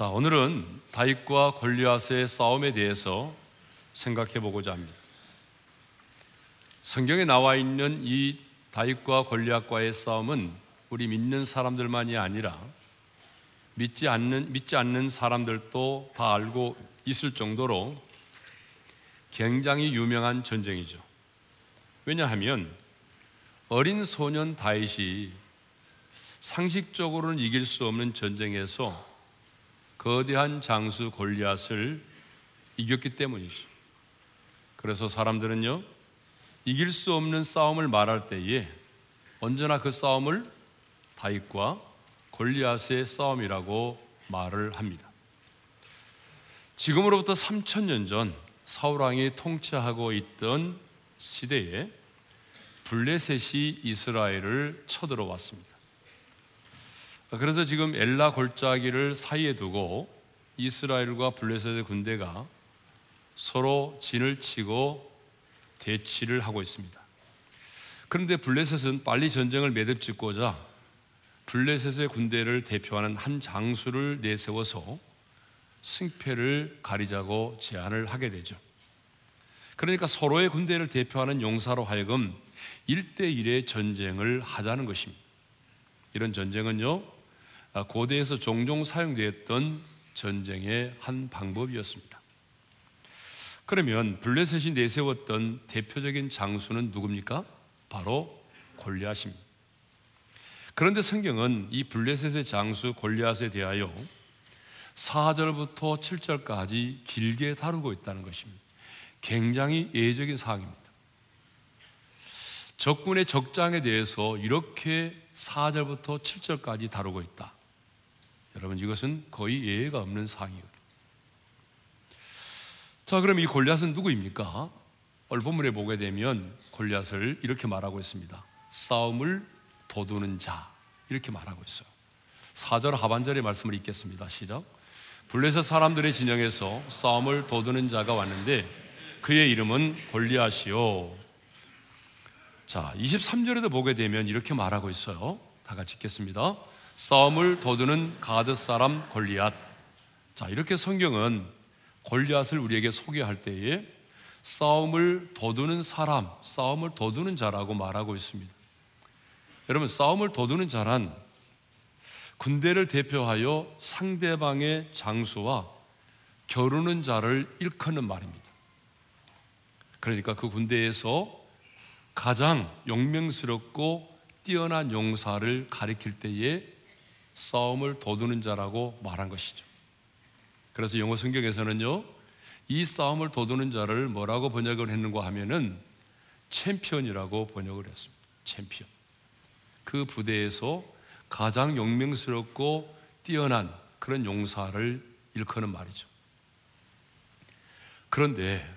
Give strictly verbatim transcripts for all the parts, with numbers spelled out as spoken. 자, 오늘은 다윗과 골리앗의 싸움에 대해서 생각해 보고자 합니다. 성경에 나와 있는 이 다윗과 골리앗과의 싸움은 우리 믿는 사람들만이 아니라 믿지 않는, 믿지 않는 사람들도 다 알고 있을 정도로 굉장히 유명한 전쟁이죠. 왜냐하면 어린 소년 다윗이 상식적으로는 이길 수 없는 전쟁에서 거대한 장수 골리앗을 이겼기 때문이죠. 그래서 사람들은요, 이길 수 없는 싸움을 말할 때에 언제나 그 싸움을 다윗과 골리앗의 싸움이라고 말을 합니다. 지금으로부터 삼천 년 전 사울왕이 통치하고 있던 시대에 블레셋이 이스라엘을 쳐들어왔습니다. 그래서 지금 엘라 골짜기를 사이에 두고 이스라엘과 블레셋의 군대가 서로 진을 치고 대치를 하고 있습니다. 그런데 블레셋은 빨리 전쟁을 매듭짓고자 블레셋의 군대를 대표하는 한 장수를 내세워서 승패를 가리자고 제안을 하게 되죠. 그러니까 서로의 군대를 대표하는 용사로 하여금 일 대 일의 전쟁을 하자는 것입니다. 이런 전쟁은요, 고대에서 종종 사용되었던 전쟁의 한 방법이었습니다. 그러면 블레셋이 내세웠던 대표적인 장수는 누굽니까? 바로 골리앗입니다. 그런데 성경은 이 블레셋의 장수 골리앗에 대하여 사 절부터 칠 절까지 길게 다루고 있다는 것입니다. 굉장히 예외적인 사항입니다. 적군의 적장에 대해서 이렇게 사 절부터 칠 절까지 다루고 있다. 여러분, 이것은 거의 예외가 없는 사항이거든요. 자, 그럼 이 골리앗은 누구입니까? 오늘 본문에 보게 되면 골리앗을 이렇게 말하고 있습니다. 싸움을 도두는 자, 이렇게 말하고 있어요. 사 절 하반절의 말씀을 읽겠습니다. 시작. 블레셋 사람들의 진영에서 싸움을 도두는 자가 왔는데 그의 이름은 골리앗이요. 자, 이십삼 절에도 보게 되면 이렇게 말하고 있어요. 다 같이 읽겠습니다. 싸움을 도두는 가드 사람 골리앗. 자, 이렇게 성경은 골리앗을 우리에게 소개할 때에 싸움을 도두는 사람, 싸움을 도두는 자라고 말하고 있습니다. 여러분, 싸움을 도두는 자란 군대를 대표하여 상대방의 장수와 겨루는 자를 일컫는 말입니다. 그러니까 그 군대에서 가장 용맹스럽고 뛰어난 용사를 가리킬 때에 싸움을 도두는 자라고 말한 것이죠. 그래서 영어 성경에서는요, 이 싸움을 도두는 자를 뭐라고 번역을 했는가 하면은 챔피언이라고 번역을 했습니다. 챔피언. 그 부대에서 가장 용맹스럽고 뛰어난 그런 용사를 일컫는 말이죠. 그런데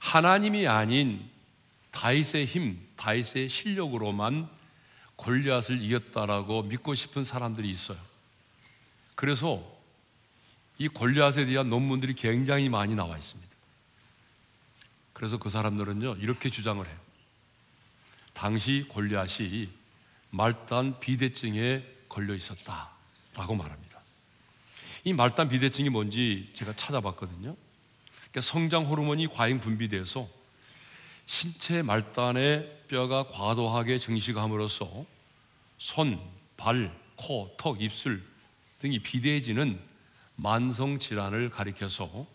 하나님이 아닌 다윗의 힘, 다윗의 실력으로만 골리앗을 이겼다라고 믿고 싶은 사람들이 있어요. 그래서 이 골리앗에 대한 논문들이 굉장히 많이 나와 있습니다. 그래서 그 사람들은요, 이렇게 주장을 해요. 당시 골리앗이 말단 비대증에 걸려 있었다라고 말합니다. 이 말단 비대증이 뭔지 제가 찾아봤거든요. 그러니까 성장 호르몬이 과잉 분비돼서 신체 말단의 뼈가 과도하게 증식함으로써 손, 발, 코, 턱, 입술 등이 비대해지는 만성 질환을 가리켜서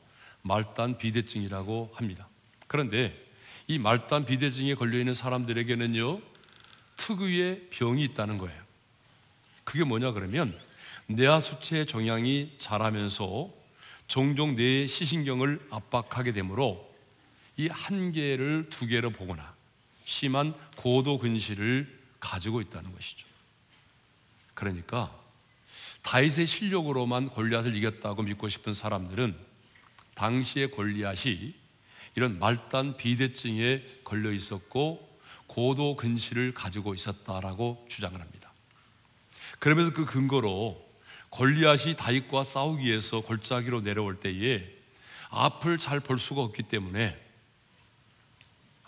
말단 비대증이라고 합니다. 그런데 이 말단 비대증에 걸려있는 사람들에게는요, 특유의 병이 있다는 거예요. 그게 뭐냐 그러면 뇌하수체의 종양이 자라면서 종종 뇌의 시신경을 압박하게 되므로 이 한 개를 두 개로 보거나 심한 고도 근시를 가지고 있다는 것이죠. 그러니까 다윗의 실력으로만 골리앗을 이겼다고 믿고 싶은 사람들은 당시의 골리앗이 이런 말단 비대증에 걸려 있었고 고도 근시를 가지고 있었다라고 주장을 합니다. 그러면서 그 근거로 골리앗이 다윗과 싸우기 위해서 골짜기로 내려올 때에 앞을 잘 볼 수가 없기 때문에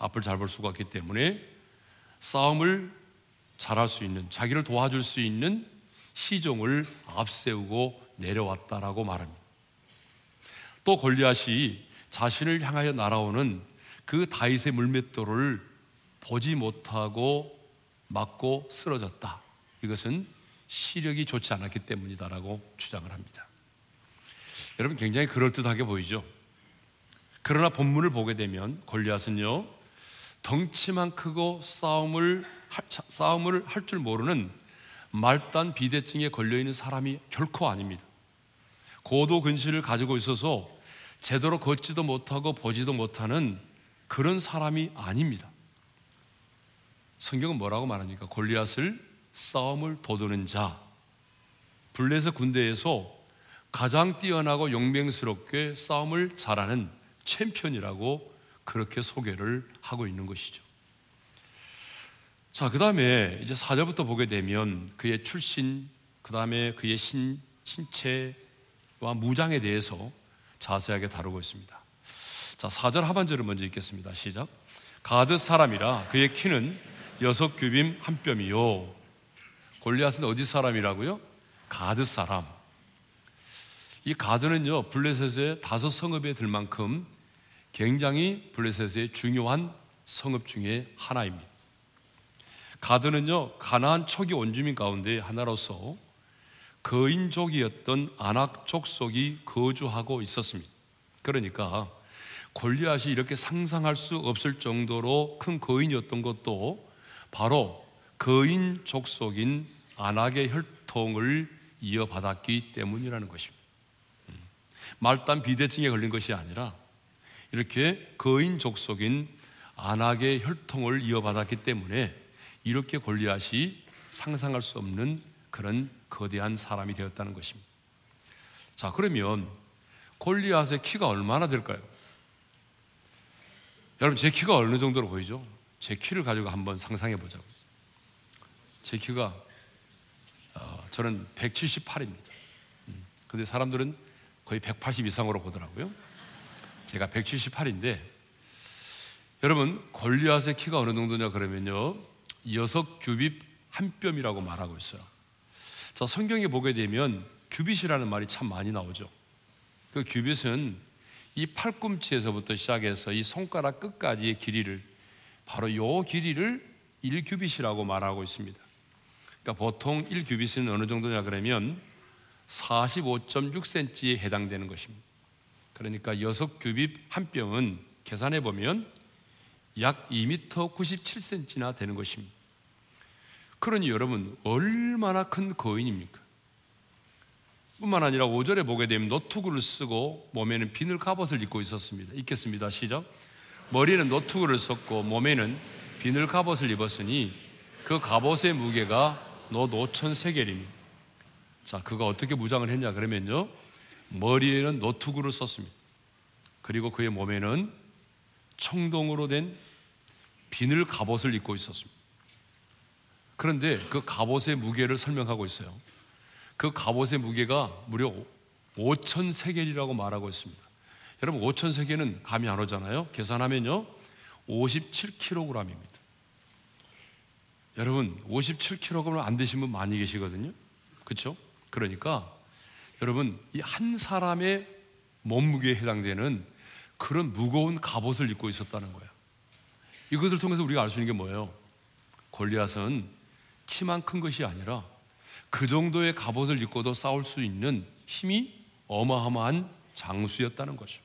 앞을 잘 볼 수가 없기 때문에 싸움을 잘할 수 있는, 자기를 도와줄 수 있는 시종을 앞세우고 내려왔다라고 말합니다. 또 골리앗이 자신을 향하여 날아오는 그 다윗의 물맷돌을 보지 못하고 맞고 쓰러졌다. 이것은 시력이 좋지 않았기 때문이다라고 주장을 합니다. 여러분, 굉장히 그럴듯하게 보이죠? 그러나 본문을 보게 되면 골리앗은요, 덩치만 크고 싸움을 할, 싸움을 할 줄 모르는 말단 비대증에 걸려있는 사람이 결코 아닙니다. 고도 근시를 가지고 있어서 제대로 걷지도 못하고 보지도 못하는 그런 사람이 아닙니다. 성경은 뭐라고 말합니까? 골리앗을 싸움을 도두는 자, 블레셋 군대에서 가장 뛰어나고 용맹스럽게 싸움을 잘하는 챔피언이라고 그렇게 소개를 하고 있는 것이죠. 자, 그 다음에 이제 사 절부터 보게 되면 그의 출신, 그 다음에 그의 신, 신체와 무장에 대해서 자세하게 다루고 있습니다. 자, 사 절 하반절을 먼저 읽겠습니다. 시작. 가드 사람이라 그의 키는 여섯 규빔 한 뼘이요. 골리앗은 어디 사람이라고요? 가드 사람. 이 가드는요, 블레셋의 다섯 성읍에 들 만큼 굉장히 블레셋의 중요한 성읍 중에 하나입니다. 가드는요, 가나안 초기 원주민 가운데 하나로서 거인족이었던 아낙족 속이 거주하고 있었습니다. 그러니까 골리앗이 이렇게 상상할 수 없을 정도로 큰 거인이었던 것도 바로 거인족 속인 아낙의 혈통을 이어받았기 때문이라는 것입니다. 말단 비대증에 걸린 것이 아니라 이렇게 거인족 속인 아낙의 혈통을 이어받았기 때문에 이렇게 골리앗이 상상할 수 없는 그런 거대한 사람이 되었다는 것입니다. 자, 그러면 골리앗의 키가 얼마나 될까요? 여러분, 제 키가 어느 정도로 보이죠? 제 키를 가지고 한번 상상해 보자고요. 제 키가 어, 저는 백칠십팔입니다. 음, 근데 사람들은 거의 백팔십 이상으로 보더라고요. 제가 백칠십팔인데 여러분, 골리앗의 키가 어느 정도냐 그러면요, 여섯 규빗 한 뼘이라고 말하고 있어요. 자, 성경에 보게 되면 규빗이라는 말이 참 많이 나오죠. 그 규빗은 이 팔꿈치에서부터 시작해서 이 손가락 끝까지의 길이를, 바로 요 길이를 일 규빗이라고 말하고 있습니다. 그러니까 보통 일 규빗은 어느 정도냐 그러면 사십오 점 육 센티미터에 해당되는 것입니다. 그러니까 여섯 규빗 한 뼘은 계산해 보면 약 이 미터 구십칠 센티미터나 되는 것입니다. 그러니 여러분, 얼마나 큰 거인입니까? 뿐만 아니라 오 절에 보게 되면 노트구를 쓰고 몸에는 비늘 갑옷을 입고 있었습니다. 읽겠습니다. 시작. 머리는 노트구를 썼고 몸에는 비늘 갑옷을 입었으니 그 갑옷의 무게가 노 노천 세겔입니다. 자, 그가 어떻게 무장을 했냐 그러면요, 머리에는 노트구를 썼습니다. 그리고 그의 몸에는 청동으로 된 비늘 갑옷을 입고 있었습니다. 그런데 그 갑옷의 무게를 설명하고 있어요. 그 갑옷의 무게가 무려 오천 세겔이라고 말하고 있습니다. 여러분, 오천 세겔은 감이 안 오잖아요. 계산하면요, 오십칠 킬로그램입니다. 여러분, 오십칠 킬로그램 안 되신 분 많이 계시거든요. 그렇죠? 그러니까 여러분, 이 한 사람의 몸무게에 해당되는 그런 무거운 갑옷을 입고 있었다는 거예요. 이것을 통해서 우리가 알 수 있는 게 뭐예요? 골리앗은 키만 큰 것이 아니라 그 정도의 갑옷을 입고도 싸울 수 있는 힘이 어마어마한 장수였다는 거죠.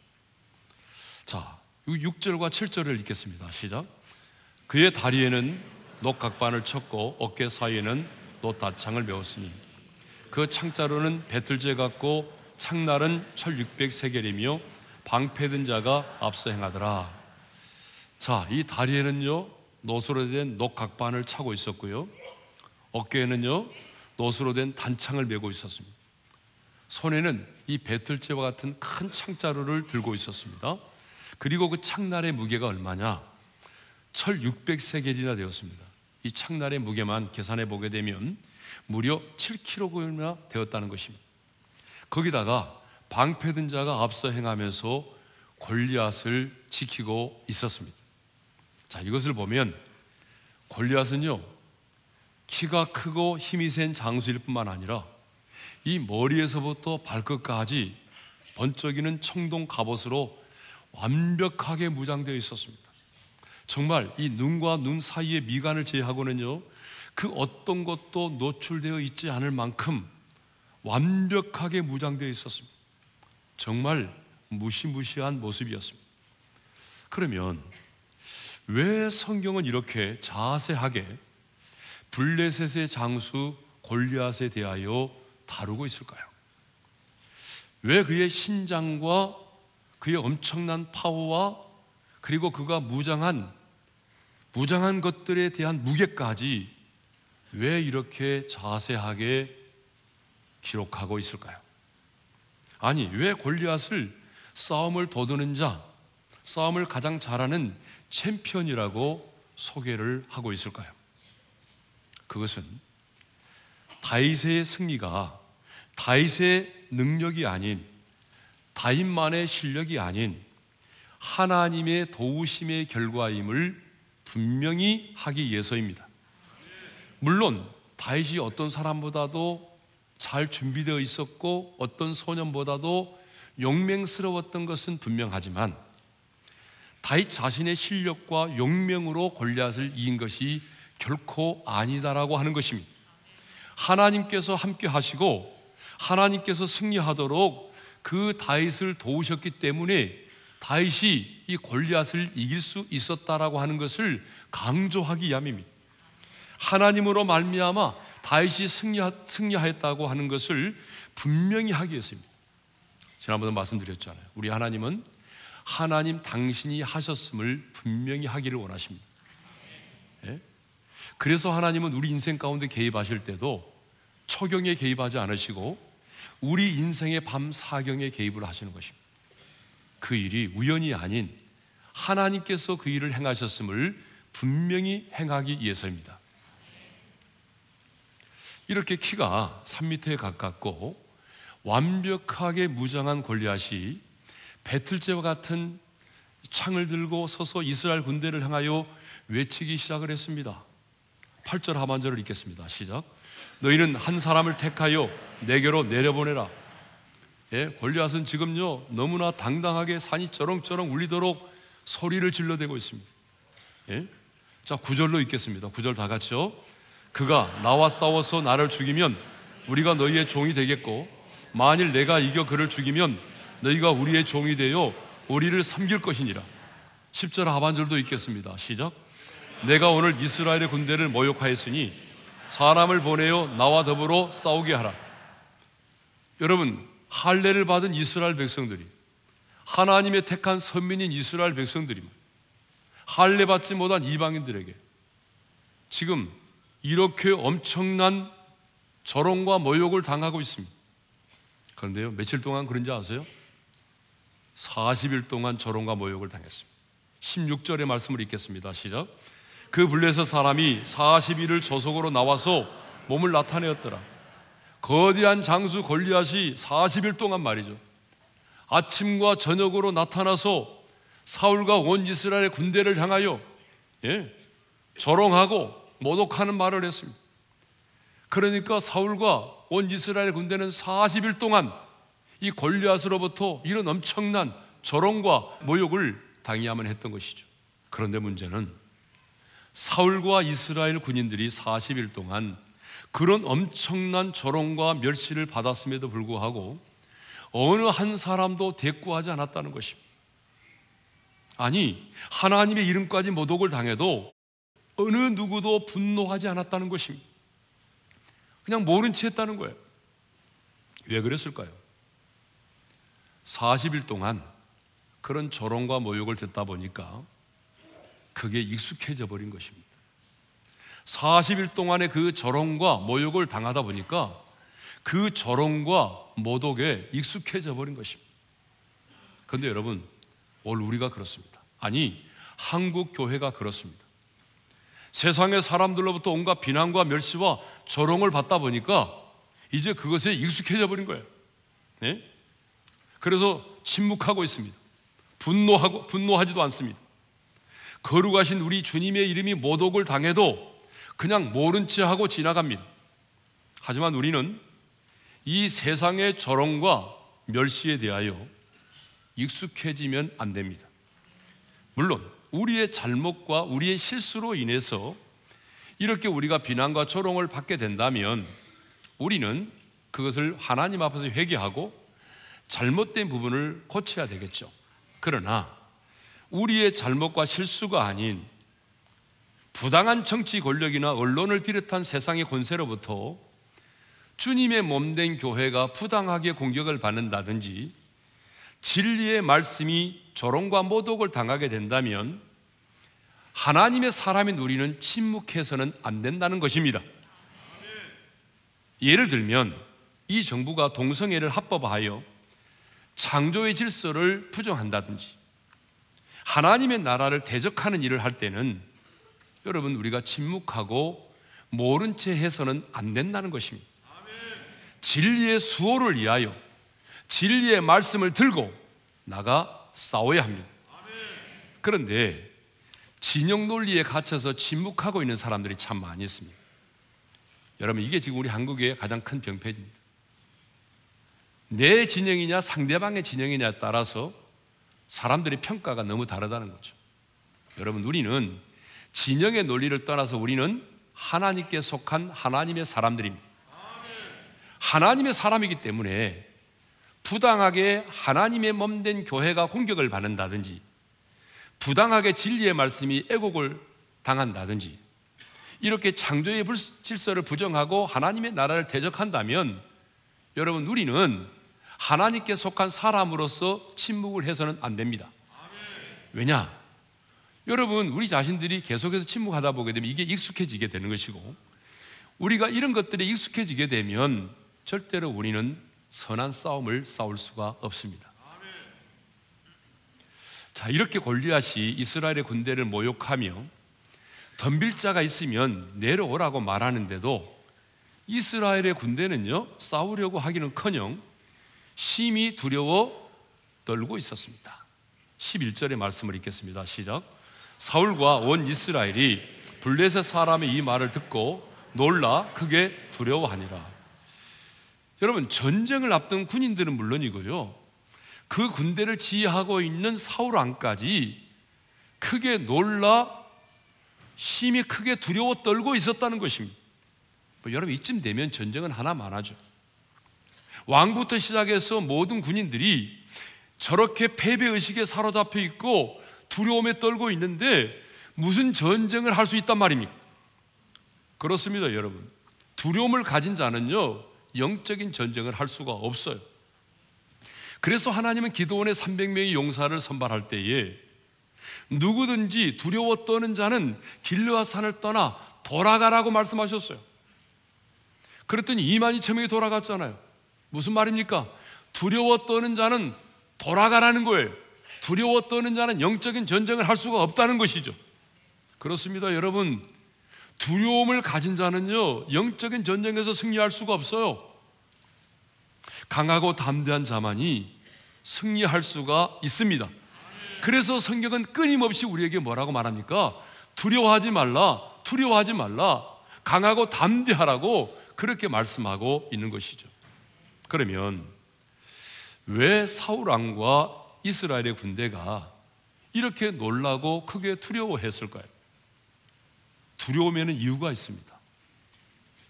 자, 육 절과 칠 절을 읽겠습니다. 시작. 그의 다리에는 녹각반을 쳤고 어깨 사이에는 놋다창을 메웠으니 그 창자루는 배틀제 같고 창날은 천육백 세겔이며 방패든 자가 앞서 행하더라. 자, 이 다리에는요, 놋으로 된 녹각반을 차고 있었고요, 어깨에는요, 놋으로 된 단창을 메고 있었습니다. 손에는 이 배틀제와 같은 큰 창자루를 들고 있었습니다. 그리고 그 창날의 무게가 얼마냐? 천육백 세겔이나 되었습니다. 이 창날의 무게만 계산해 보게 되면 무려 칠 킬로그램이나 되었다는 것입니다. 거기다가 방패든 자가 앞서 행하면서 골리앗을 지키고 있었습니다. 자, 이것을 보면 골리앗은요, 키가 크고 힘이 센 장수일 뿐만 아니라 이 머리에서부터 발끝까지 번쩍이는 청동 갑옷으로 완벽하게 무장되어 있었습니다. 정말 이 눈과 눈 사이의 미간을 제외하고는요, 그 어떤 것도 노출되어 있지 않을 만큼 완벽하게 무장되어 있었습니다. 정말 무시무시한 모습이었습니다. 그러면 왜 성경은 이렇게 자세하게 블레셋의 장수 골리앗에 대하여 다루고 있을까요? 왜 그의 신장과 그의 엄청난 파워와 그리고 그가 무장한 무장한 것들에 대한 무게까지 왜 이렇게 자세하게 기록하고 있을까요? 아니, 왜 골리앗을 싸움을 도두는 자, 싸움을 가장 잘하는 챔피언이라고 소개를 하고 있을까요? 그것은 다윗의 승리가 다윗의 능력이 아닌, 다윗만의 실력이 아닌 하나님의 도우심의 결과임을 분명히 하기 위해서입니다. 물론 다윗이 어떤 사람보다도 잘 준비되어 있었고 어떤 소년보다도 용맹스러웠던 것은 분명하지만, 다윗 자신의 실력과 용맹으로 골리앗을 이긴 것이 결코 아니다라고 하는 것입니다. 하나님께서 함께 하시고 하나님께서 승리하도록 그 다윗을 도우셨기 때문에 다윗이 이 골리앗을 이길 수 있었다라고 하는 것을 강조하기 위함입니다. 하나님으로 말미암아 다윗이 승리하, 승리하였다고 하는 것을 분명히 하기 위해서입니다. 지난번에 말씀드렸잖아요. 우리 하나님은 하나님 당신이 하셨음을 분명히 하기를 원하십니다. 예? 그래서 하나님은 우리 인생 가운데 개입하실 때도 초경에 개입하지 않으시고 우리 인생의 밤 사경에 개입을 하시는 것입니다. 그 일이 우연이 아닌 하나님께서 그 일을 행하셨음을 분명히 행하기 위해서입니다. 이렇게 키가 삼 미터에 가깝고 완벽하게 무장한 골리앗이 배틀제와 같은 창을 들고 서서 이스라엘 군대를 향하여 외치기 시작을 했습니다. 팔 절 하반절을 읽겠습니다. 시작. 너희는 한 사람을 택하여 내게로 내려보내라. 예, 골리앗은 지금요 너무나 당당하게 산이 쩌렁쩌렁 울리도록 소리를 질러대고 있습니다. 예? 자, 구 절로 읽겠습니다. 구 절 다 같이요. 그가 나와 싸워서 나를 죽이면 우리가 너희의 종이 되겠고, 만일 내가 이겨 그를 죽이면 너희가 우리의 종이 되어 우리를 섬길 것이니라. 십 절 하반절도 읽겠습니다. 시작. 내가 오늘 이스라엘의 군대를 모욕하였으니 사람을 보내어 나와 더불어 싸우게 하라. 여러분, 할례를 받은 이스라엘 백성들이, 하나님의 택한 선민인 이스라엘 백성들이 할례 받지 못한 이방인들에게 지금 이렇게 엄청난 저롱과 모욕을 당하고 있습니다. 그런데요, 며칠 동안 그런지 아세요? 사십 일 동안 저롱과 모욕을 당했습니다. 십육 절의 말씀을 읽겠습니다. 시작. 그 블레셋 사람이 사십 일을 저속으로 나와서 몸을 나타내었더라. 거대한 장수 골리앗이 사십 일 동안 말이죠, 아침과 저녁으로 나타나서 사울과 온 이스라엘의 군대를 향하여, 예, 저롱하고 모독하는 말을 했습니다. 그러니까 사울과 온 이스라엘 군대는 사십 일 동안 이 골리앗으로부터 이런 엄청난 저롱과 모욕을 당해야만 했던 것이죠. 그런데 문제는 사울과 이스라엘 군인들이 사십 일 동안 그런 엄청난 저롱과 멸시를 받았음에도 불구하고 어느 한 사람도 대꾸하지 않았다는 것입니다. 아니, 하나님의 이름까지 모독을 당해도 어느 누구도 분노하지 않았다는 것입니다. 그냥 모른 채 했다는 거예요. 왜 그랬을까요? 사십 일 동안 그런 저롱과 모욕을 듣다 보니까 그게 익숙해져 버린 것입니다. 사십 일 동안의 그 저롱과 모욕을 당하다 보니까 그 저롱과 모독에 익숙해져 버린 것입니다. 그런데 여러분, 오늘 우리가 그렇습니다. 아니, 한국 교회가 그렇습니다. 세상의 사람들로부터 온갖 비난과 멸시와 저롱을 받다 보니까 이제 그것에 익숙해져 버린 거예요. 네? 그래서 침묵하고 있습니다. 분노하고, 분노하지도 않습니다. 거룩하신 우리 주님의 이름이 모독을 당해도 그냥 모른 채 하고 지나갑니다. 하지만 우리는 이 세상의 저롱과 멸시에 대하여 익숙해지면 안 됩니다. 물론 우리의 잘못과 우리의 실수로 인해서 이렇게 우리가 비난과 조롱을 받게 된다면 우리는 그것을 하나님 앞에서 회개하고 잘못된 부분을 고쳐야 되겠죠. 그러나 우리의 잘못과 실수가 아닌 부당한 정치 권력이나 언론을 비롯한 세상의 권세로부터 주님의 몸된 교회가 부당하게 공격을 받는다든지 진리의 말씀이 조롱과 모독을 당하게 된다면 하나님의 사람인 우리는 침묵해서는 안 된다는 것입니다. 예를 들면 이 정부가 동성애를 합법화하여 창조의 질서를 부정한다든지 하나님의 나라를 대적하는 일을 할 때는 여러분 우리가 침묵하고 모른 채 해서는 안 된다는 것입니다. 진리의 수호를 위하여 진리의 말씀을 들고 나가 싸워야 합니다. 그런데 진영 논리에 갇혀서 침묵하고 있는 사람들이 참 많이 있습니다. 여러분 이게 지금 우리 한국의 가장 큰 병폐입니다. 내 진영이냐 상대방의 진영이냐에 따라서 사람들의 평가가 너무 다르다는 거죠. 여러분 우리는 진영의 논리를 떠나서 우리는 하나님께 속한 하나님의 사람들입니다. 하나님의 사람이기 때문에 부당하게 하나님의 몸된 교회가 공격을 받는다든지 부당하게 진리의 말씀이 애곡을 당한다든지 이렇게 창조의 질서를 부정하고 하나님의 나라를 대적한다면 여러분 우리는 하나님께 속한 사람으로서 침묵을 해서는 안 됩니다. 왜냐? 여러분 우리 자신들이 계속해서 침묵하다 보게 되면 이게 익숙해지게 되는 것이고 우리가 이런 것들에 익숙해지게 되면 절대로 우리는 선한 싸움을 싸울 수가 없습니다. 자, 이렇게 골리앗이 이스라엘의 군대를 모욕하며 덤빌 자가 있으면 내려오라고 말하는데도 이스라엘의 군대는요 싸우려고 하기는커녕 심히 두려워 떨고 있었습니다. 십일 절의 말씀을 읽겠습니다. 시작. 사울과 온 이스라엘이 블레셋 사람의 이 말을 듣고 놀라 크게 두려워하니라. 여러분 전쟁을 앞둔 군인들은 물론이고요 그 군대를 지휘하고 있는 사울 왕까지 크게 놀라 심히 크게 두려워 떨고 있었다는 것입니다. 뭐 여러분 이쯤 되면 전쟁은 하나 많아죠. 왕부터 시작해서 모든 군인들이 저렇게 패배의식에 사로잡혀 있고 두려움에 떨고 있는데 무슨 전쟁을 할 수 있단 말입니까? 그렇습니다 여러분. 두려움을 가진 자는요 영적인 전쟁을 할 수가 없어요. 그래서 하나님은 기드온의 삼백 명의 용사를 선발할 때에 누구든지 두려워 떠는 자는 길르앗 산을 떠나 돌아가라고 말씀하셨어요. 그랬더니 이만 이천 명이 돌아갔잖아요. 무슨 말입니까? 두려워 떠는 자는 돌아가라는 거예요. 두려워 떠는 자는 영적인 전쟁을 할 수가 없다는 것이죠. 그렇습니다 여러분. 두려움을 가진 자는요 영적인 전쟁에서 승리할 수가 없어요. 강하고 담대한 자만이 승리할 수가 있습니다. 그래서 성경은 끊임없이 우리에게 뭐라고 말합니까? 두려워하지 말라, 두려워하지 말라, 강하고 담대하라고 그렇게 말씀하고 있는 것이죠. 그러면 왜 사울 왕과 이스라엘의 군대가 이렇게 놀라고 크게 두려워했을까요? 두려움에는 이유가 있습니다.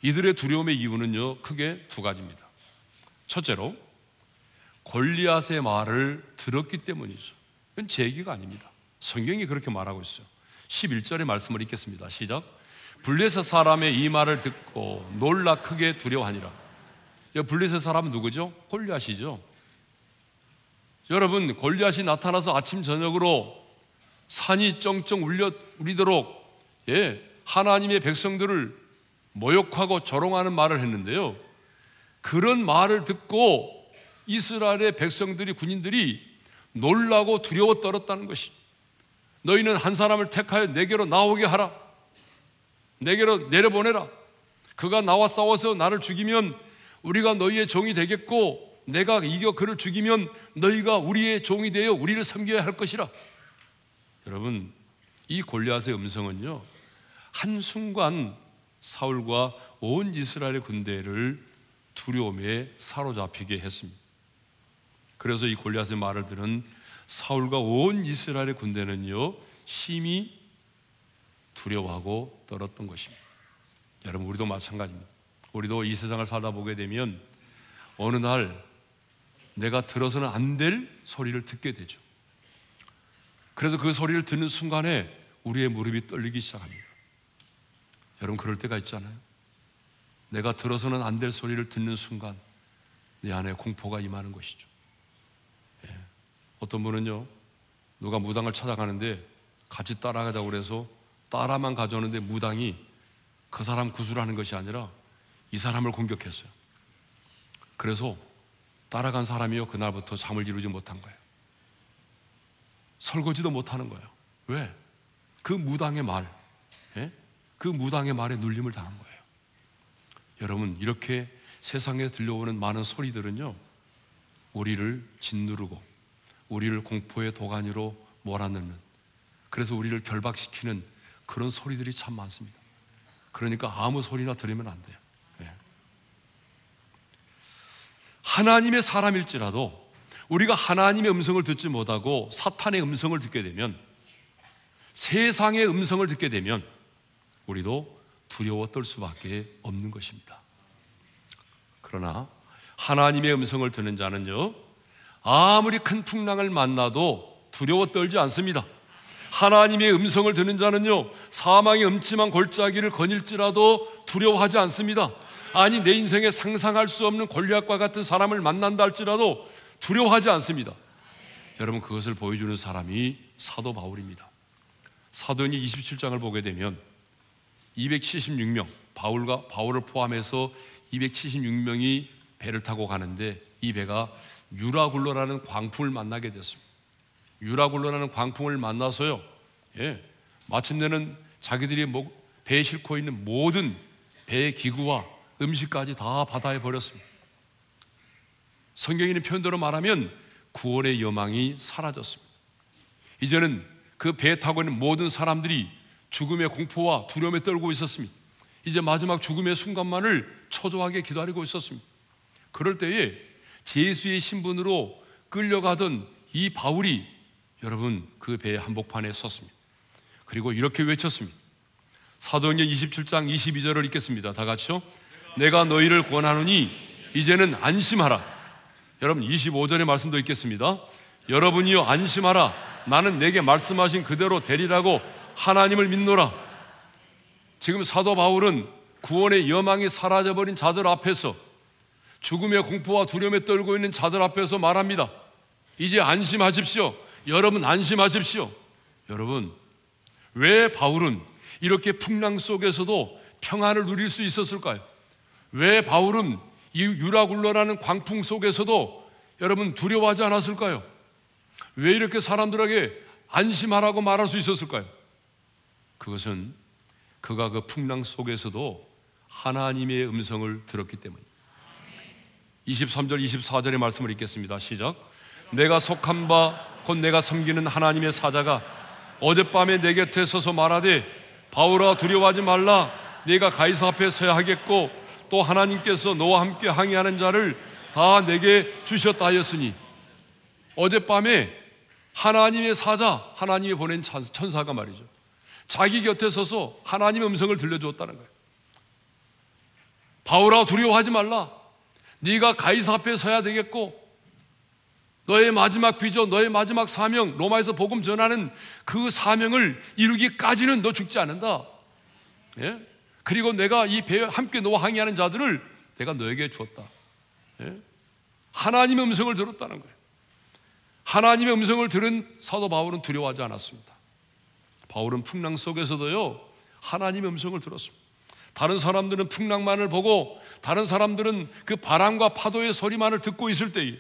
이들의 두려움의 이유는요 크게 두 가지입니다. 첫째로 골리앗의 말을 들었기 때문이죠. 이건 제 얘기가 아닙니다. 성경이 그렇게 말하고 있어요. 십일 절의 말씀을 읽겠습니다. 시작. 블레셋 사람의 이 말을 듣고 놀라 크게 두려워하니라. 블레셋 사람은 누구죠? 골리앗이죠. 여러분 골리앗이 나타나서 아침 저녁으로 산이 쩡쩡 울려 울리도록 예 하나님의 백성들을 모욕하고 조롱하는 말을 했는데요 그런 말을 듣고 이스라엘의 백성들이 군인들이 놀라고 두려워 떨었다는 것이 너희는 한 사람을 택하여 내게로 나오게 하라 내게로 내려보내라 그가 나와 싸워서 나를 죽이면 우리가 너희의 종이 되겠고 내가 이겨 그를 죽이면 너희가 우리의 종이 되어 우리를 섬겨야 할 것이라. 여러분 이 골리앗의 음성은요 한순간 사울과 온 이스라엘의 군대를 두려움에 사로잡히게 했습니다. 그래서 이 골리앗의 말을 들은 사울과 온 이스라엘의 군대는요 심히 두려워하고 떨었던 것입니다. 여러분, 우리도 마찬가지입니다. 우리도 이 세상을 살다 보게 되면 어느 날 내가 들어서는 안 될 소리를 듣게 되죠. 그래서 그 소리를 듣는 순간에 우리의 무릎이 떨리기 시작합니다. 여러분, 그럴 때가 있잖아요. 내가 들어서는 안 될 소리를 듣는 순간 내 안에 공포가 임하는 것이죠. 예. 어떤 분은요, 누가 무당을 찾아가는데 같이 따라가자고 그래서 따라만 가져오는데 무당이 그 사람 구술하는 것이 아니라 이 사람을 공격했어요. 그래서 따라간 사람이요, 그날부터 잠을 이루지 못한 거예요. 설거지도 못하는 거예요. 왜? 그 무당의 말, 예? 그 무당의 말에 눌림을 당한 거예요. 여러분, 이렇게 세상에 들려오는 많은 소리들은요 우리를 짓누르고 우리를 공포의 도가니로 몰아넣는, 그래서 우리를 결박시키는 그런 소리들이 참 많습니다. 그러니까 아무 소리나 들으면 안 돼요. 예. 하나님의 사람일지라도 우리가 하나님의 음성을 듣지 못하고 사탄의 음성을 듣게 되면, 세상의 음성을 듣게 되면 우리도 두려워 떨 수밖에 없는 것입니다. 그러나 하나님의 음성을 듣는 자는요 아무리 큰 풍랑을 만나도 두려워 떨지 않습니다. 하나님의 음성을 듣는 자는요 사망의 음침한 골짜기를 거닐지라도 두려워하지 않습니다. 아니, 내 인생에 상상할 수 없는 골리앗과 같은 사람을 만난다 할지라도 두려워하지 않습니다. 여러분, 그것을 보여주는 사람이 사도 바울입니다. 사도행전 이십칠 장을 보게 되면 이백칠십육 명, 바울과, 바울을 포함해서 이백칠십육 명이 배를 타고 가는데 이 배가 유라굴로라는 광풍을 만나게 됐습니다. 유라굴로라는 광풍을 만나서요, 예, 마침내는 자기들이 목, 배에 싣고 있는 모든 배의 기구와 음식까지 다 바다에 버렸습니다. 성경에 있는 표현대로 말하면 구원의 여망이 사라졌습니다. 이제는 그 배에 타고 있는 모든 사람들이 죽음의 공포와 두려움에 떨고 있었습니다. 이제 마지막 죽음의 순간만을 초조하게 기다리고 있었습니다. 그럴 때에 제수의 신분으로 끌려가던 이 바울이 여러분 그 배의 한복판에 섰습니다. 그리고 이렇게 외쳤습니다. 사도행전 이십칠 장 이십이 절을 읽겠습니다. 다 같이요. 내가 너희를 권하노니 이제는 안심하라. 여러분, 이십오 절의 말씀도 읽겠습니다. 여러분이요 안심하라. 나는 내게 말씀하신 그대로 되리라고 하나님을 믿노라. 지금 사도 바울은 구원의 여망이 사라져버린 자들 앞에서, 죽음의 공포와 두려움에 떨고 있는 자들 앞에서 말합니다. 이제 안심하십시오. 여러분, 안심하십시오. 여러분, 왜 바울은 이렇게 풍랑 속에서도 평안을 누릴 수 있었을까요? 왜 바울은 이 유라굴러라는 광풍 속에서도 여러분 두려워하지 않았을까요? 왜 이렇게 사람들에게 안심하라고 말할 수 있었을까요? 그것은 그가 그 풍랑 속에서도 하나님의 음성을 들었기 때문입니다. 이십삼 절 이십사 절의 말씀을 읽겠습니다. 시작. 내가 속한 바 곧 내가 섬기는 하나님의 사자가 어젯밤에 내 곁에 서서 말하되 바울아 두려워하지 말라. 내가 가이사 앞에 서야 하겠고 또 하나님께서 너와 함께 항의하는 자를 다 내게 주셨다 하였으니. 어젯밤에 하나님의 사자, 하나님이 보낸 천사가 말이죠, 자기 곁에 서서 하나님의 음성을 들려주었다는 거예요. 바울아 두려워하지 말라. 네가 가이사 앞에 서야 되겠고 너의 마지막 비전, 너의 마지막 사명, 로마에서 복음 전하는 그 사명을 이루기까지는 너 죽지 않는다. 예? 그리고 내가 이 배에 함께 너와 항의하는 자들을 내가 너에게 주었다. 예? 하나님의 음성을 들었다는 거예요. 하나님의 음성을 들은 사도 바울은 두려워하지 않았습니다. 바울은 풍랑 속에서도요 하나님의 음성을 들었습니다. 다른 사람들은 풍랑만을 보고, 다른 사람들은 그 바람과 파도의 소리만을 듣고 있을 때에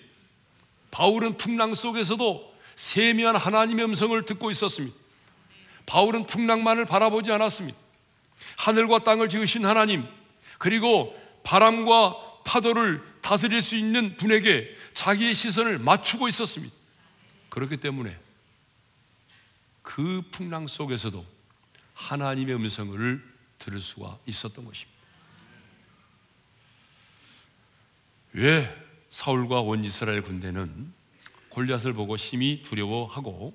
바울은 풍랑 속에서도 세미한 하나님의 음성을 듣고 있었습니다. 바울은 풍랑만을 바라보지 않았습니다. 하늘과 땅을 지으신 하나님, 그리고 바람과 파도를 다스릴 수 있는 분에게 자기의 시선을 맞추고 있었습니다. 그렇기 때문에 그 풍랑 속에서도 하나님의 음성을 들을 수가 있었던 것입니다. 왜 사울과 온 이스라엘 군대는 골리앗을 보고 심히 두려워하고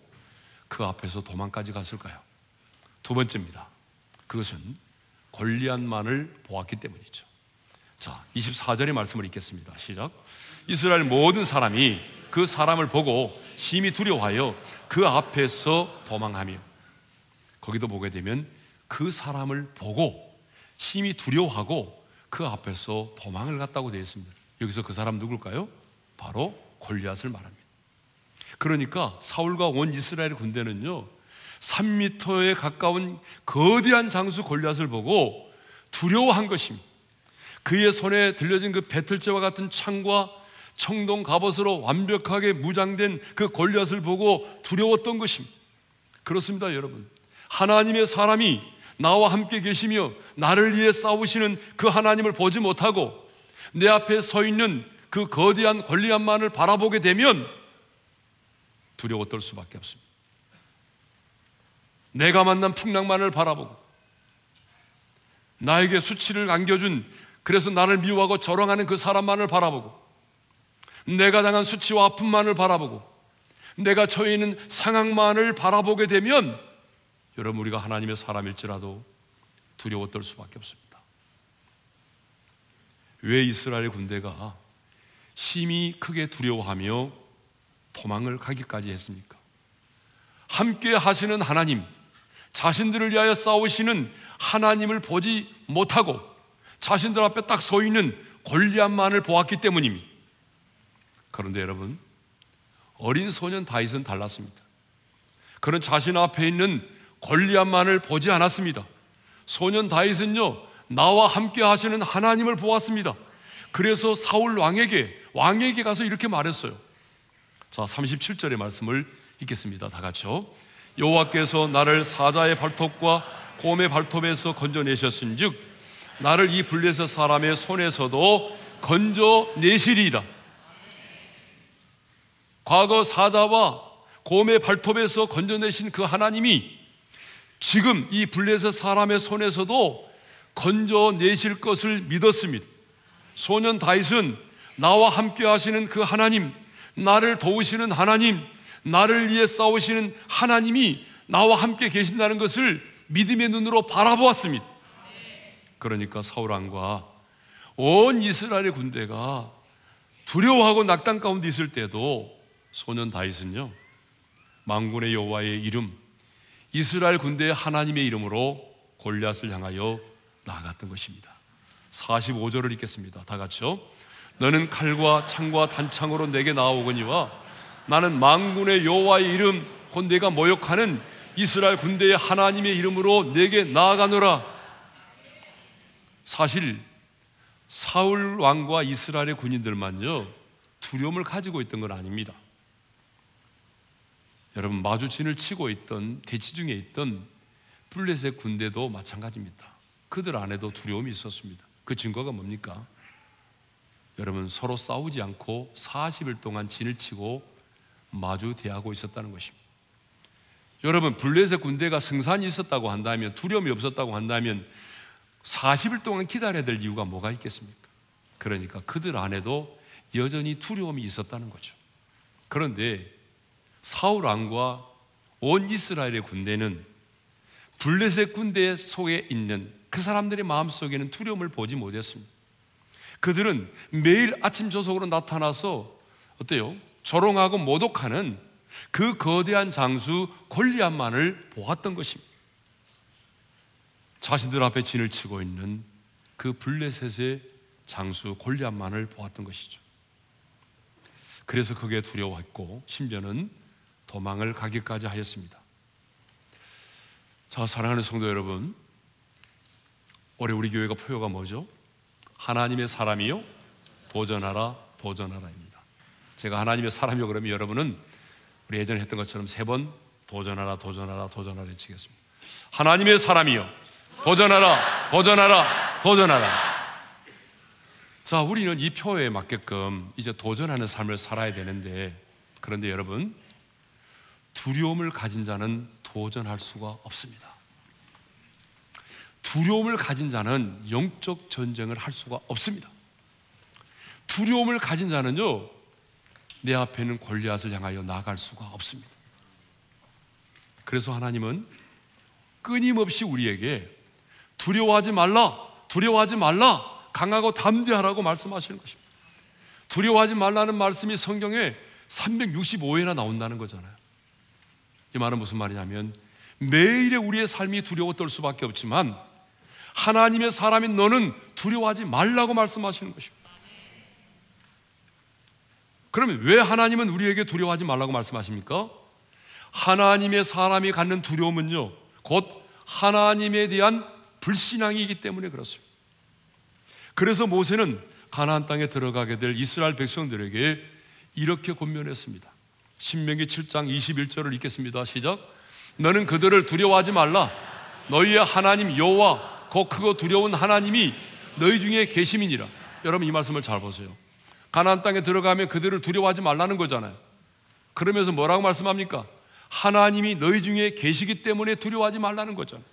그 앞에서 도망까지 갔을까요? 두 번째입니다. 그것은 골리앗만을 보았기 때문이죠. 자, 이십사 절의 말씀을 읽겠습니다. 시작. 이스라엘 모든 사람이 그 사람을 보고 심히 두려워하여 그 앞에서 도망하며, 거기도 보게 되면 그 사람을 보고 심히 두려워하고 그 앞에서 도망을 갔다고 되어 있습니다. 여기서 그 사람 누굴까요? 바로 골리앗을 말합니다. 그러니까 사울과 온 이스라엘 군대는요, 삼 미터에 가까운 거대한 장수 골리앗을 보고 두려워한 것입니다. 그의 손에 들려진 그 배틀제와 같은 창과 청동 갑옷으로 완벽하게 무장된 그 골리앗을 보고 두려웠던 것입니다. 그렇습니다, 여러분. 하나님의 사람이 나와 함께 계시며 나를 위해 싸우시는 그 하나님을 보지 못하고 내 앞에 서 있는 그 거대한 골리앗만을 바라보게 되면 두려워 떨 수밖에 없습니다. 내가 만난 풍랑만을 바라보고, 나에게 수치를 안겨준, 그래서 나를 미워하고 저롱하는 그 사람만을 바라보고, 내가 당한 수치와 아픔만을 바라보고, 내가 처해 있는 상황만을 바라보게 되면 여러분, 우리가 하나님의 사람일지라도 두려워 떨 수밖에 없습니다. 왜 이스라엘 군대가 심히 크게 두려워하며 도망을 가기까지 했습니까? 함께 하시는 하나님, 자신들을 위하여 싸우시는 하나님을 보지 못하고 자신들 앞에 딱 서 있는 골리앗만을 보았기 때문입니다. 그런데 여러분, 어린 소년 다윗은 달랐습니다. 그는 자신 앞에 있는 골리앗만을 보지 않았습니다. 소년 다윗은요, 나와 함께 하시는 하나님을 보았습니다. 그래서 사울 왕에게 왕에게 가서 이렇게 말했어요. 자, 삼십칠 절의 말씀을 읽겠습니다. 다 같이요. 여호와께서 나를 사자의 발톱과 곰의 발톱에서 건져내셨은즉 나를 이 블레셋 사람의 손에서도 건져내시리이다. 과거 사자와 곰의 발톱에서 건져내신 그 하나님이 지금 이 블레셋 사람의 손에서도 건져내실 것을 믿었습니다. 소년 다윗은 나와 함께 하시는 그 하나님, 나를 도우시는 하나님, 나를 위해 싸우시는 하나님이 나와 함께 계신다는 것을 믿음의 눈으로 바라보았습니다. 그러니까 사울왕과 온 이스라엘의 군대가 두려워하고 낙담 가운데 있을 때도 소년 다윗은요, 만군의 여호와의 이름, 이스라엘 군대의 하나님의 이름으로 골리앗을 향하여 나아갔던 것입니다. 사십오 절을 읽겠습니다. 다 같이요. 너는 칼과 창과 단창으로 내게 나아오거니와 나는 만군의 여호와의 이름 곧 내가 모욕하는 이스라엘 군대의 하나님의 이름으로 내게 나아가노라. 사실 사울 왕과 이스라엘의 군인들만요, 두려움을 가지고 있던 건 아닙니다. 여러분, 마주친을 치고 있던, 대치 중에 있던 블레셋 군대도 마찬가지입니다. 그들 안에도 두려움이 있었습니다. 그 증거가 뭡니까? 여러분, 서로 싸우지 않고 사십 일 동안 진을 치고 마주 대하고 있었다는 것입니다. 여러분, 블레셋 군대가 승산이 있었다고 한다면, 두려움이 없었다고 한다면 사십 일 동안 기다려야 될 이유가 뭐가 있겠습니까? 그러니까 그들 안에도 여전히 두려움이 있었다는 거죠. 그런데 사울 왕과 온 이스라엘의 군대는 블레셋 군대 속에 있는 그 사람들의 마음속에는 두려움을 보지 못했습니다. 그들은 매일 아침 조석으로 나타나서 어때요? 조롱하고 모독하는 그 거대한 장수 골리앗만을 보았던 것입니다. 자신들 앞에 진을 치고 있는 그 블레셋의 장수 골리앗만을 보았던 것이죠. 그래서 그게 두려워했고 심지어는 도망을 가기까지 하였습니다. 자, 사랑하는 성도 여러분, 올해 우리 교회가 표어가 뭐죠? 하나님의 사람이요, 도전하라, 도전하라입니다. 제가 하나님의 사람이요 그러면 여러분은 우리 예전에 했던 것처럼 세 번 도전하라, 도전하라, 도전하라 외치겠습니다. 하나님의 사람이요, 도전하라, 도전하라, 도전하라. 자, 우리는 이 표에 맞게끔 이제 도전하는 삶을 살아야 되는데, 그런데 여러분, 두려움을 가진 자는 도전할 수가 없습니다. 두려움을 가진 자는 영적 전쟁을 할 수가 없습니다. 두려움을 가진 자는요, 내 앞에는 골리앗을 향하여 나아갈 수가 없습니다. 그래서 하나님은 끊임없이 우리에게 두려워하지 말라, 두려워하지 말라, 강하고 담대하라고 말씀하시는 것입니다. 두려워하지 말라는 말씀이 성경에 삼백육십오 회나 나온다는 거잖아요. 이 말은 무슨 말이냐면 매일의 우리의 삶이 두려워 떨 수밖에 없지만 하나님의 사람인 너는 두려워하지 말라고 말씀하시는 것입니다. 그러면 왜 하나님은 우리에게 두려워하지 말라고 말씀하십니까? 하나님의 사람이 갖는 두려움은요, 곧 하나님에 대한 불신앙이기 때문에 그렇습니다. 그래서 모세는 가나안 땅에 들어가게 될 이스라엘 백성들에게 이렇게 권면했습니다. 신명기 칠 장 이십일 절을 읽겠습니다. 시작. 너는 그들을 두려워하지 말라. 너희의 하나님 여호와 곧 크고 두려운 하나님이 너희 중에 계심이니라. 여러분 이 말씀을 잘 보세요. 가나안 땅에 들어가면 그들을 두려워하지 말라는 거잖아요. 그러면서 뭐라고 말씀합니까? 하나님이 너희 중에 계시기 때문에 두려워하지 말라는 거잖아요.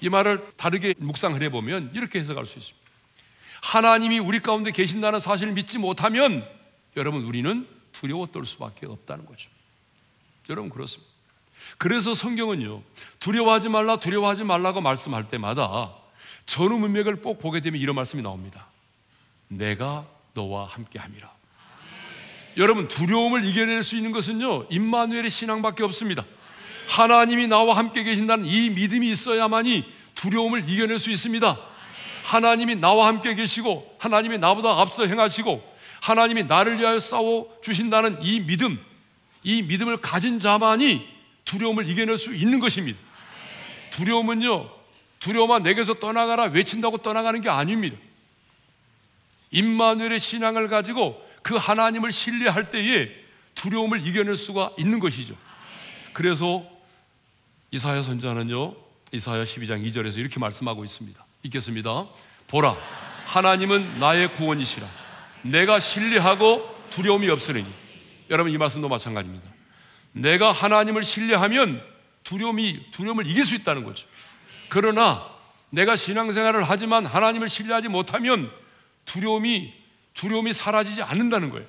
이 말을 다르게 묵상을 해보면 이렇게 해석할 수 있습니다. 하나님이 우리 가운데 계신다는 사실을 믿지 못하면 여러분 우리는 두려워 떨 수밖에 없다는 거죠. 여러분 그렇습니다. 그래서 성경은요, 두려워하지 말라, 두려워하지 말라고 말씀할 때마다 전후 문맥을 꼭 보게 되면 이런 말씀이 나옵니다. 내가 너와 함께 함이라. 여러분 두려움을 이겨낼 수 있는 것은요, 임마누엘의 신앙밖에 없습니다. 하나님이 나와 함께 계신다는 이 믿음이 있어야만이 두려움을 이겨낼 수 있습니다. 하나님이 나와 함께 계시고 하나님이 나보다 앞서 행하시고 하나님이 나를 위하여 싸워주신다는 이 믿음, 이 믿음을 가진 자만이 두려움을 이겨낼 수 있는 것입니다. 두려움은요, 두려움아 내게서 떠나가라 외친다고 떠나가는 게 아닙니다. 임마누엘의 신앙을 가지고 그 하나님을 신뢰할 때에 두려움을 이겨낼 수가 있는 것이죠. 그래서 이사야 선지자는요, 이사야 십이 장 이 절에서 이렇게 말씀하고 있습니다. 읽겠습니다. 보라, 하나님은 나의 구원이시라. 내가 신뢰하고 두려움이 없으리니. 여러분 이 말씀도 마찬가지입니다. 내가 하나님을 신뢰하면 두려움이, 두려움을 이길 수 있다는 거죠. 그러나 내가 신앙생활을 하지만 하나님을 신뢰하지 못하면 두려움이, 두려움이 사라지지 않는다는 거예요.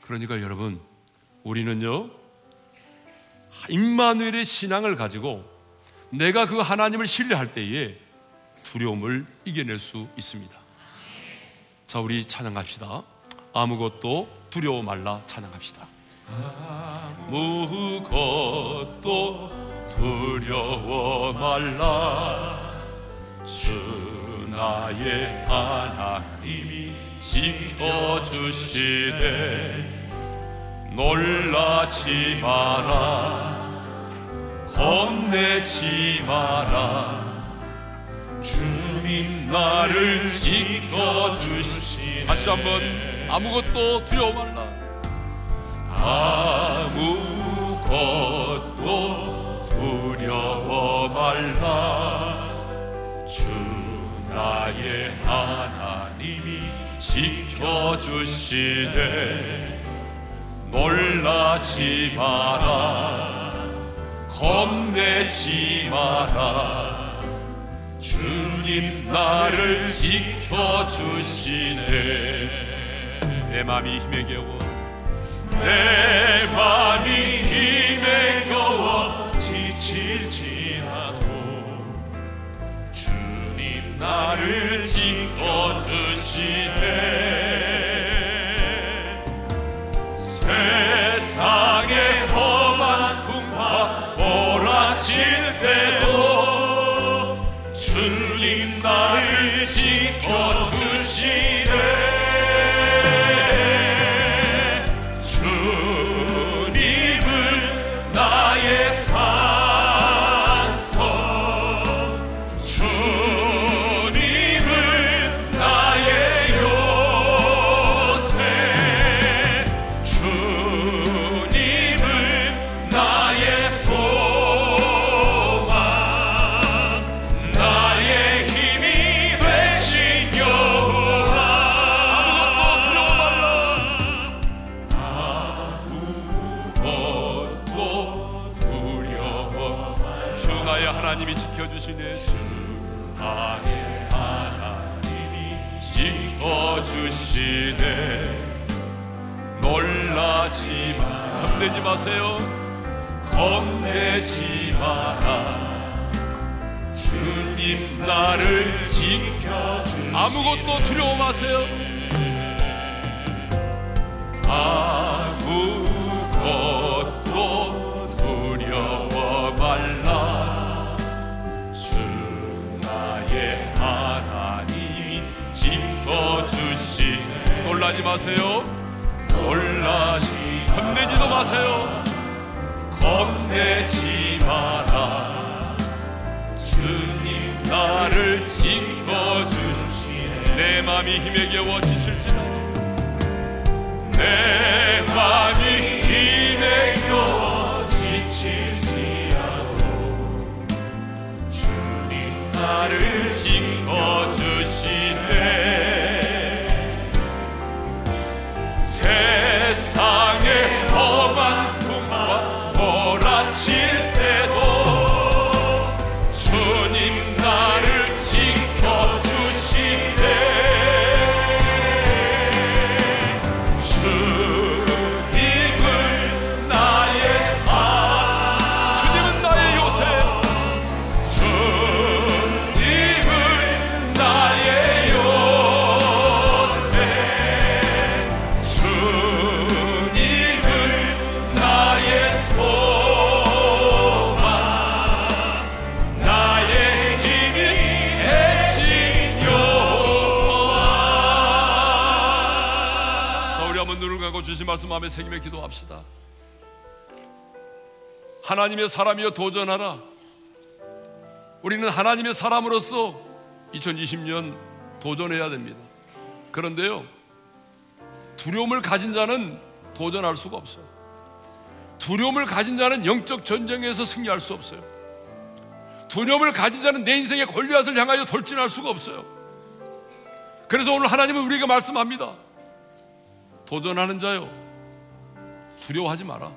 그러니까 여러분 우리는요, 임마누엘의 신앙을 가지고 내가 그 하나님을 신뢰할 때에 두려움을 이겨낼 수 있습니다. 자, 우리 찬양합시다. 아무것도 두려워 말라 찬양합시다. 아무것도 두려워 말라. 주 나의 하나님이 지켜주시네. 놀라지 마라. 겁내지 마라. 주님 나를 지켜주시네. 다시 한번 아무것도 두려워 말라. 아무것도 두려워 말라. 주 나의 하나님이 지켜주시네. 놀라지 마라. 겁내지 마라. 주님 나를 지켜주시네. 내 맘이 힘에 겨워, 내 맘이 힘에 겨워 지칠지라도 주님 나를 지켜주시네. 세상의 험한 풍파 몰아칠 때도 주님 나를 지켜주시네. 주님은 나의 산성. 주님은 나의 요새. 주님은 나의 소망. 주 나의 하나님이 지켜주시네. 주시네. 놀라지 마, 겁내지 마세요. 겁내지 마라. 주님 나를 지켜주시네. 아무것도 두려워 마세요. 아무것도 두려워 말라. 주 나의 하나님 지켜주시네. 놀라지 마세요. 놀라지 겁내지도 마세요. 겁내지 마라. 주님 나를 지켜주시네. 내 마음이 힘에 겨워 지칠지라도 내 맘이 힘에 겨워 지칠지라도 주님 나를 지켜주시네. 세상의 험한 풍과 몰아칠 때도 주님 나를 지켜주시네. 주신 말씀 마음에 새기며 기도합시다. 하나님의 사람이여 도전하라. 우리는 하나님의 사람으로서 이천이십 년 도전해야 됩니다. 그런데요, 두려움을 가진 자는 도전할 수가 없어요. 두려움을 가진 자는 영적 전쟁에서 승리할 수 없어요. 두려움을 가진 자는 내 인생의 골리앗을 향하여 돌진할 수가 없어요. 그래서 오늘 하나님은 우리에게 말씀합니다. 도전하는 자요, 두려워하지 마라.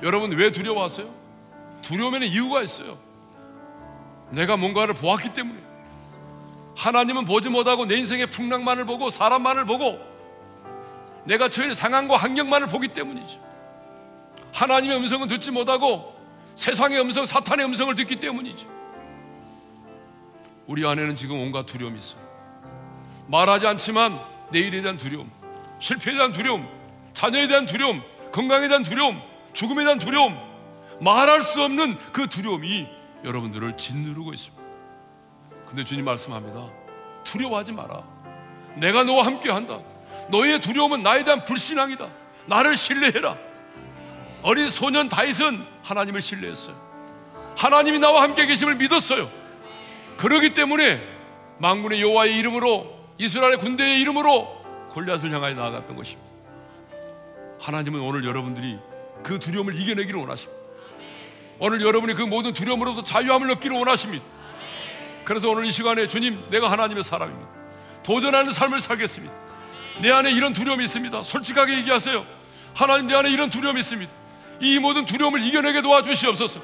여러분, 왜 두려워하세요? 두려움에는 이유가 있어요. 내가 뭔가를 보았기 때문에. 하나님은 보지 못하고 내 인생의 풍랑만을 보고 사람만을 보고 내가 처한 상황과 환경만을 보기 때문이죠. 하나님의 음성은 듣지 못하고 세상의 음성, 사탄의 음성을 듣기 때문이죠. 우리 안에는 지금 온갖 두려움이 있어요. 말하지 않지만 내일에 대한 두려움, 실패에 대한 두려움, 자녀에 대한 두려움, 건강에 대한 두려움, 죽음에 대한 두려움, 말할 수 없는 그 두려움이 여러분들을 짓누르고 있습니다. 근데 주님 말씀합니다. 두려워하지 마라. 내가 너와 함께한다. 너의 두려움은 나에 대한 불신앙이다. 나를 신뢰해라. 어린 소년 다윗은 하나님을 신뢰했어요. 하나님이 나와 함께 계심을 믿었어요. 그러기 때문에 만군의 여호와의 이름으로, 이스라엘 군대의 이름으로 골리앗을 향하여 나아갔던 것입니다. 하나님은 오늘 여러분들이 그 두려움을 이겨내기를 원하십니다. 오늘 여러분이 그 모든 두려움으로부터 자유함을 얻기를 원하십니다. 그래서 오늘 이 시간에 주님, 내가 하나님의 사람입니다. 도전하는 삶을 살겠습니다. 내 안에 이런 두려움이 있습니다. 솔직하게 얘기하세요. 하나님, 내 안에 이런 두려움이 있습니다. 이 모든 두려움을 이겨내게 도와주시옵소서.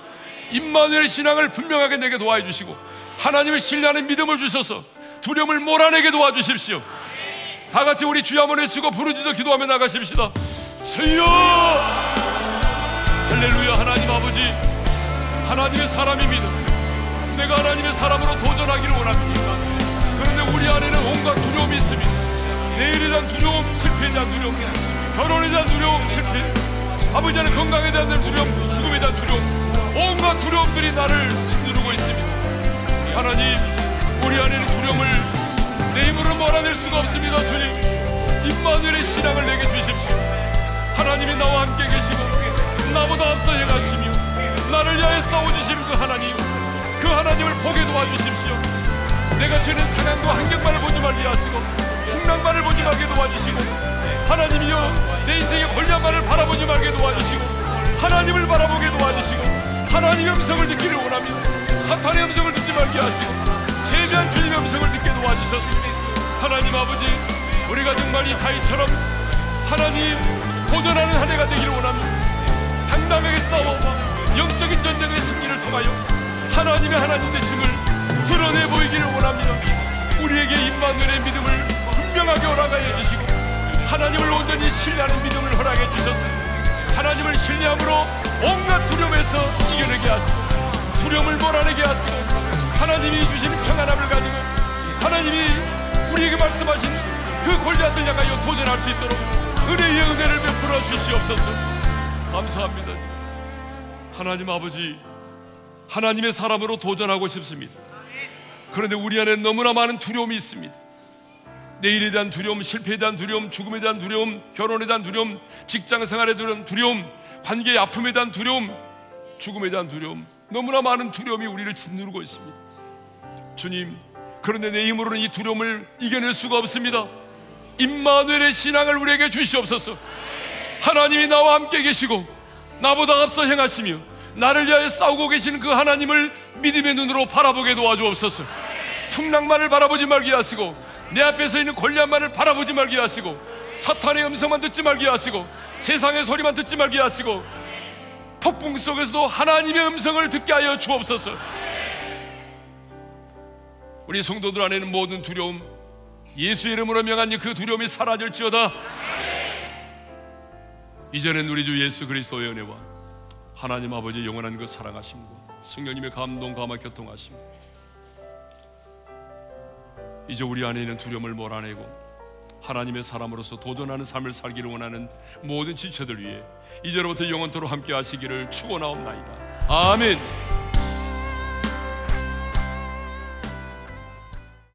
임마누엘의 신앙을 분명하게 내게 도와주시고 하나님을 신뢰하는 믿음을 주셔서 두려움을 몰아내게 도와주십시오. 다 같이 우리 주여 한번 외치고 부르짖어 기도하며 나가십시다. 주여! 할렐루야. 하나님 아버지, 하나님의 사람입니다. 내가 하나님의 사람으로 도전하기를 원합니다. 그런데 우리 안에는 온갖 두려움이 있습니다. 내일에 대한 두려움, 실패에 대한 두려움, 결혼에 대한 두려움, 실패, 아버지 하는 건강에 대한 두려움, 죽음에 대한 두려움, 온갖 두려움들이 나를 짓누르고 있습니다. 하나님, 우리 안에는 두려움을 내 힘으로 몰아낼 수가 없습니다. 주님, 임마누엘의 신앙을 내게 주십시오. 하나님이 나와 함께 계시고 나보다 앞서 행하시며 나를 위하여 싸워주신 그 하나님, 그 하나님을 보게 도와주십시오. 내가 죄는 상황과 환경만을 보지 말게 하시고 풍랑만을 보지 말게 도와주시고 하나님이여, 내 인생의 골리앗만을 바라보지 말게 도와주시고 하나님을 바라보게 도와주시고 하나님의 음성을 듣기를 원합니다. 사탄의 음성을 듣지 말게 하시고 세미한 주님의 음성을 듣게 도와주셨습니다. 하나님 아버지, 우리가 정말 이 다윗처럼 하나님 도전하는 한 해가 되기를 원합니다. 당당하게 싸워 영적인 전쟁의 승리를 통하여 하나님의 하나님 되심을 드러내 보이기를 원합니다. 우리에게 임마누엘의 믿음을 분명하게 허락하여 주시고 하나님을 온전히 신뢰하는 믿음을 허락해 주셨습니다. 하나님을 신뢰함으로 온갖 두려움에서 이겨내게 하시고 두려움을 몰아내게 하시고 하나님이 주신 평안함을 가지고 하나님이 우리에게 말씀하신 그 골리앗을 향하여 도전할 수 있도록 은혜의 은혜를 베풀어 주시옵소서. 감사합니다. 하나님 아버지, 하나님의 사람으로 도전하고 싶습니다. 그런데 우리 안에 너무나 많은 두려움이 있습니다. 내일에 대한 두려움, 실패에 대한 두려움, 죽음에 대한 두려움, 결혼에 대한 두려움, 직장생활에 대한 두려움, 관계의 아픔에 대한 두려움, 죽음에 대한 두려움, 너무나 많은 두려움이 우리를 짓누르고 있습니다. 주님, 그런데 내 힘으로는 이 두려움을 이겨낼 수가 없습니다. 임마누엘의 신앙을 우리에게 주시옵소서. 하나님이 나와 함께 계시고 나보다 앞서 행하시며 나를 위하여 싸우고 계시는 그 하나님을 믿음의 눈으로 바라보게 도와주옵소서. 풍랑만을 바라보지 말게 하시고 내 앞에서 있는 골리앗만을 바라보지 말게 하시고 사탄의 음성만 듣지 말게 하시고 세상의 소리만 듣지 말게 하시고 폭풍 속에서도 하나님의 음성을 듣게 하여 주옵소서. 우리 성도들 안에 있는 모든 두려움, 예수의 이름으로 명한 그 두려움이 사라질지어다. 이제는 우리 주 예수 그리스도의 은혜와 하나님 아버지의 영원한 그 사랑하심과 성령님의 감동 감화 교통하심, 이제 우리 안에 있는 두려움을 몰아내고 하나님의 사람으로서 도전하는 삶을 살기를 원하는 모든 지체들 위해 이제로부터 영원토록 함께 하시기를 축원하옵나이다. 아멘.